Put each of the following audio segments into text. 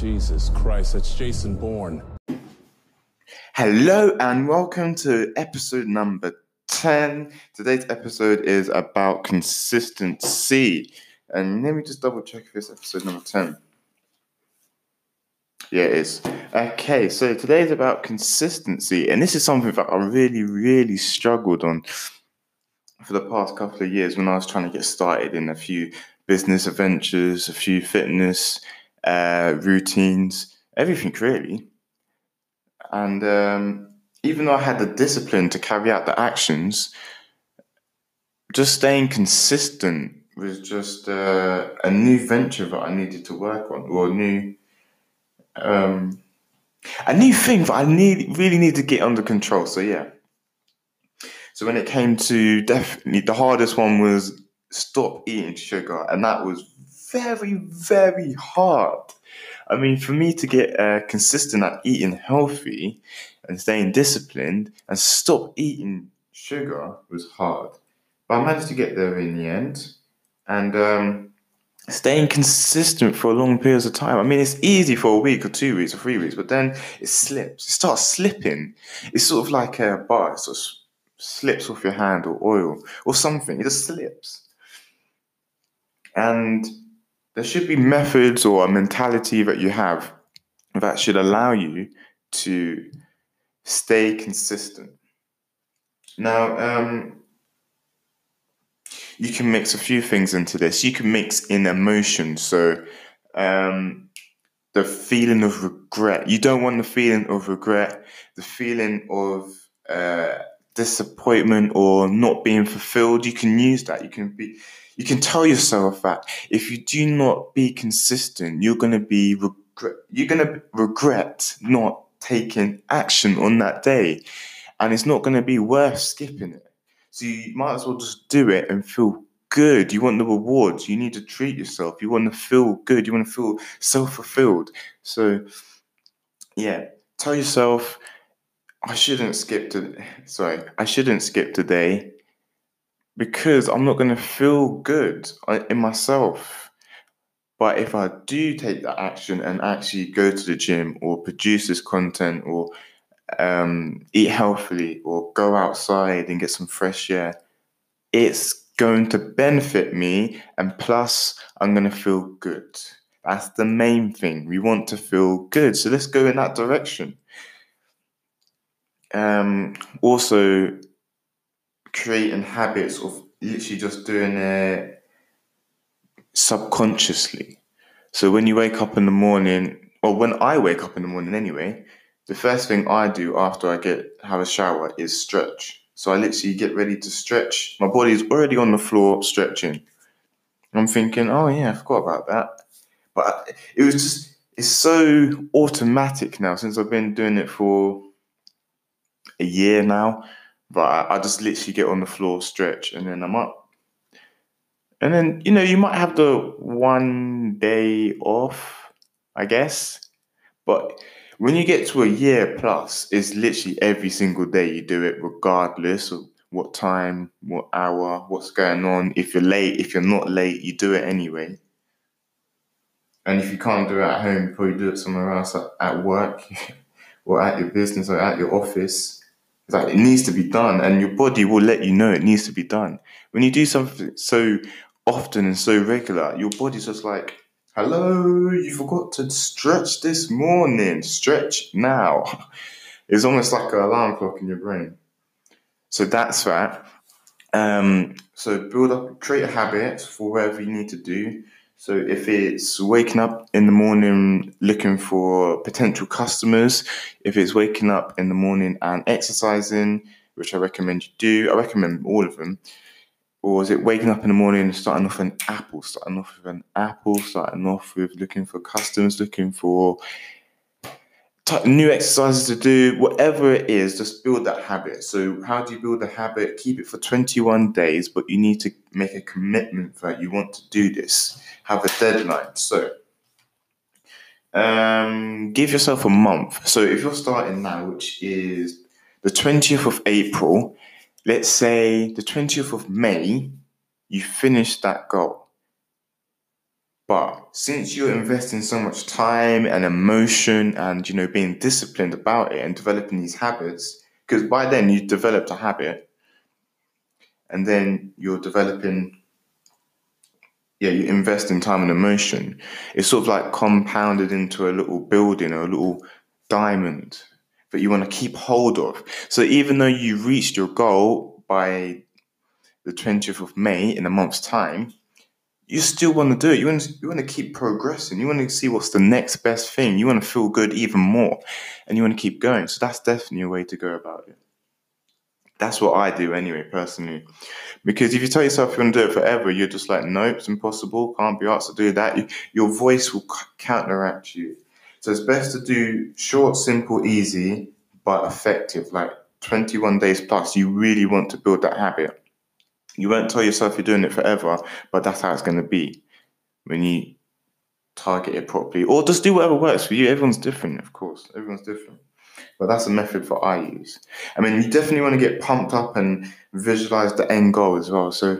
Jesus Christ, that's Jason Bourne. Hello and welcome to episode number 10. Today's episode is about consistency. And let me just double check if it's episode number 10. Yeah, it is. Okay, so today is about consistency. And this is something that I really struggled on for the past couple of years when I was trying to get started in a few business adventures, a few fitness routines, everything really. And even though I had the discipline to carry out the actions, just staying consistent was just a new venture that I needed to work on, or a new thing that I really need to get under control. So yeah. So when it came to definitely the hardest one was stop eating sugar, and that was very hard. I mean, for me to get consistent at eating healthy and staying disciplined and stop eating sugar was hard. But I managed to get there in the end. And staying consistent for long periods of time. I mean, it's easy for a week or 2 weeks or 3 weeks, but then it slips. It starts slipping. It's sort of like a bar. It sort of slips off your hand or oil or something. It just slips. And there should be methods or a mentality that you have that should allow you to stay consistent. Now, you can mix a few things into this. You can mix in emotion. So the feeling of regret. You don't want the feeling of regret, the feeling of disappointment or not being fulfilled. You can use that. You can tell yourself that if you do not be consistent, you're gonna regret not taking action on that day, and it's not gonna be worth skipping it. So you might as well just do it and feel good. You want the rewards. You need to treat yourself. You want to feel good. You want to feel self-fulfilled. So yeah, tell yourself, I shouldn't skip today, because I'm not going to feel good in myself. But if I do take that action and actually go to the gym or produce this content or eat healthily or go outside and get some fresh air, it's going to benefit me, and plus I'm going to feel good. That's the main thing. We want to feel good. So let's go in that direction. Also, creating habits of literally just doing it subconsciously. So when you wake up in the morning, or when I wake up in the morning anyway, the first thing I do after I have a shower is stretch. So I literally get ready to stretch. My body's already on the floor stretching. I'm thinking, oh yeah, I forgot about that. But it's so automatic now, since I've been doing it for a year now. But I just literally get on the floor, stretch, and then I'm up. And then, you might have the one day off, I guess. But when you get to a year plus, it's literally every single day you do it, regardless of what time, what hour, what's going on. If you're late, if you're not late, you do it anyway. And if you can't do it at home, you probably do it somewhere else, at work or at your business or at your office. It's like, it needs to be done, and your body will let you know it needs to be done. When you do something so often and so regular, your body's just like, hello, you forgot to stretch this morning. Stretch now. It's almost like an alarm clock in your brain. So that's that. So create a habit for whatever you need to do. So if it's waking up in the morning looking for potential customers, if it's waking up in the morning and exercising, which I recommend you do, I recommend all of them, or is it waking up in the morning and starting off with an apple, starting off with looking for customers, looking for new exercises to do, whatever it is, just build that habit. So how do you build a habit? Keep it for 21 days, but you need to make a commitment that you want to do this. Have a deadline. So give yourself a month. So if you're starting now, which is the 20th of April, let's say the 20th of May, you finish that goal. But since you're investing so much time and emotion and, you know, being disciplined about it and developing these habits, because by then you've developed a habit and then you're developing, you invest in time and emotion. It's sort of like compounded into a little building or a little diamond that you want to keep hold of. So even though you reached your goal by the 20th of May in a month's time, you still want to do it. You want to keep progressing. You want to see what's the next best thing. You want to feel good even more, and you want to keep going. So that's definitely a way to go about it. That's what I do anyway, personally. Because if you tell yourself you want to do it forever, you're just like, nope, it's impossible. Can't be asked to do that. Your voice will counteract you. So it's best to do short, simple, easy, but effective. Like 21 days plus, you really want to build that habit. You won't tell yourself you're doing it forever, but that's how it's going to be when you target it properly. Or just do whatever works for you. Everyone's different, of course. Everyone's different. But that's a method that I use. I mean, you definitely want to get pumped up and visualize the end goal as well. So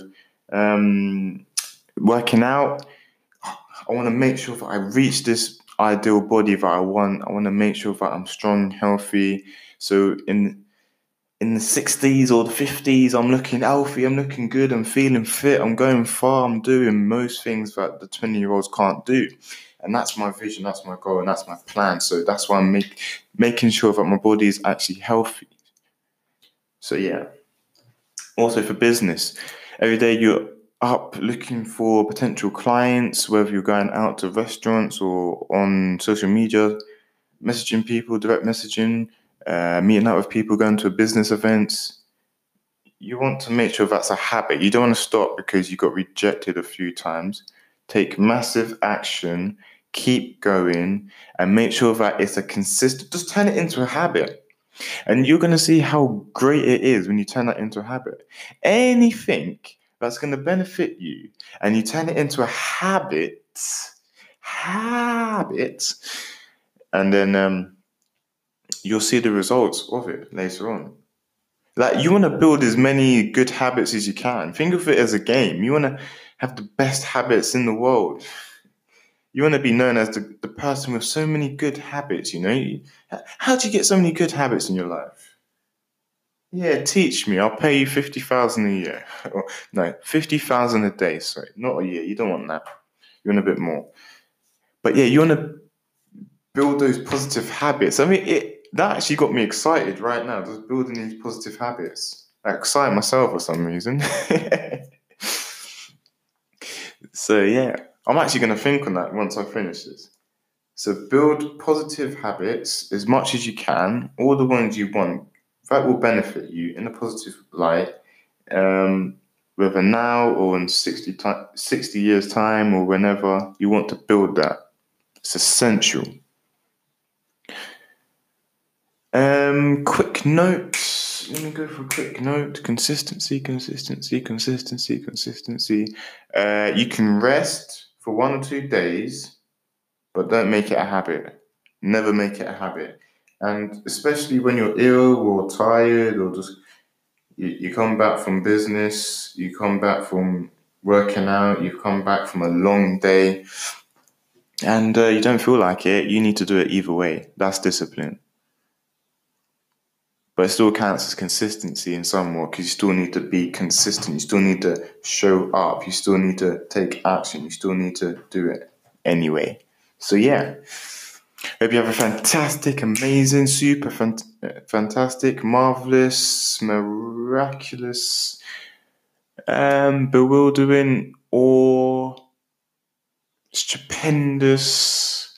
working out, I want to make sure that I reach this ideal body that I want. I want to make sure that I'm strong, healthy. So in the 60s or the 50s, I'm looking healthy, I'm looking good, I'm feeling fit, I'm going far, I'm doing most things that the 20-year-olds can't do. And that's my vision, that's my goal, and that's my plan. So that's why I'm making sure that my body is actually healthy. So yeah. Also for business, every day you're up looking for potential clients, whether you're going out to restaurants or on social media, messaging people, direct messaging, meeting up with people, going to business events. You want to make sure that's a habit. You don't want to stop because you got rejected a few times. Take massive action, keep going, and make sure that it's a consistent, just turn it into a habit. And you're going to see how great it is when you turn that into a habit. Anything that's going to benefit you and you turn it into a habit, and then, you'll see the results of it later on. Like, you want to build as many good habits as you can. Think of it as a game. You want to have the best habits in the world. You want to be known as the person with so many good habits, you know. How do you get so many good habits in your life? Yeah, teach me. I'll pay you $50,000 a year. Or, no, $50,000 a day, sorry. Not a year. You don't want that. You want a bit more. But yeah, you want to build those positive habits. I mean, that actually got me excited right now, just building these positive habits. I excite myself for some reason. So, yeah, I'm actually going to think on that once I finish this. So build positive habits as much as you can, all the ones you want. That will benefit you in a positive light, whether now or in 60 years' time or whenever you want to build that. It's essential. Quick notes. Let me go for a quick note. Consistency. You can rest for 1 or 2 days, but don't make it a habit. Never make it a habit. And especially when you're ill or tired or just you come back from business, you come back from working out, you come back from a long day, and you don't feel like it, you need to do it either way. That's discipline. But it still counts as consistency in somewhat, because you still need to be consistent. You still need to show up. You still need to take action. You still need to do it anyway. So yeah, hope you have a fantastic, amazing, super fantastic, marvelous, miraculous, bewildering, or stupendous.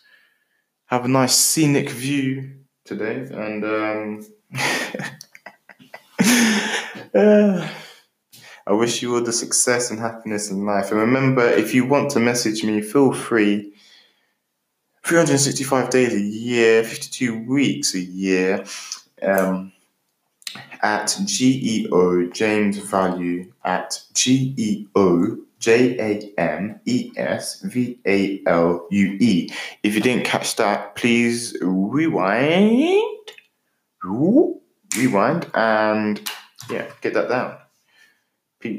Have a nice scenic view today, and I wish you all the success and happiness in life. And remember, if you want to message me, feel free. 365 days a year, 52 weeks a year, at GeoJamesvalue, at GeoJamesvalue. If you didn't catch that, please rewind and yeah, get that down. Peace.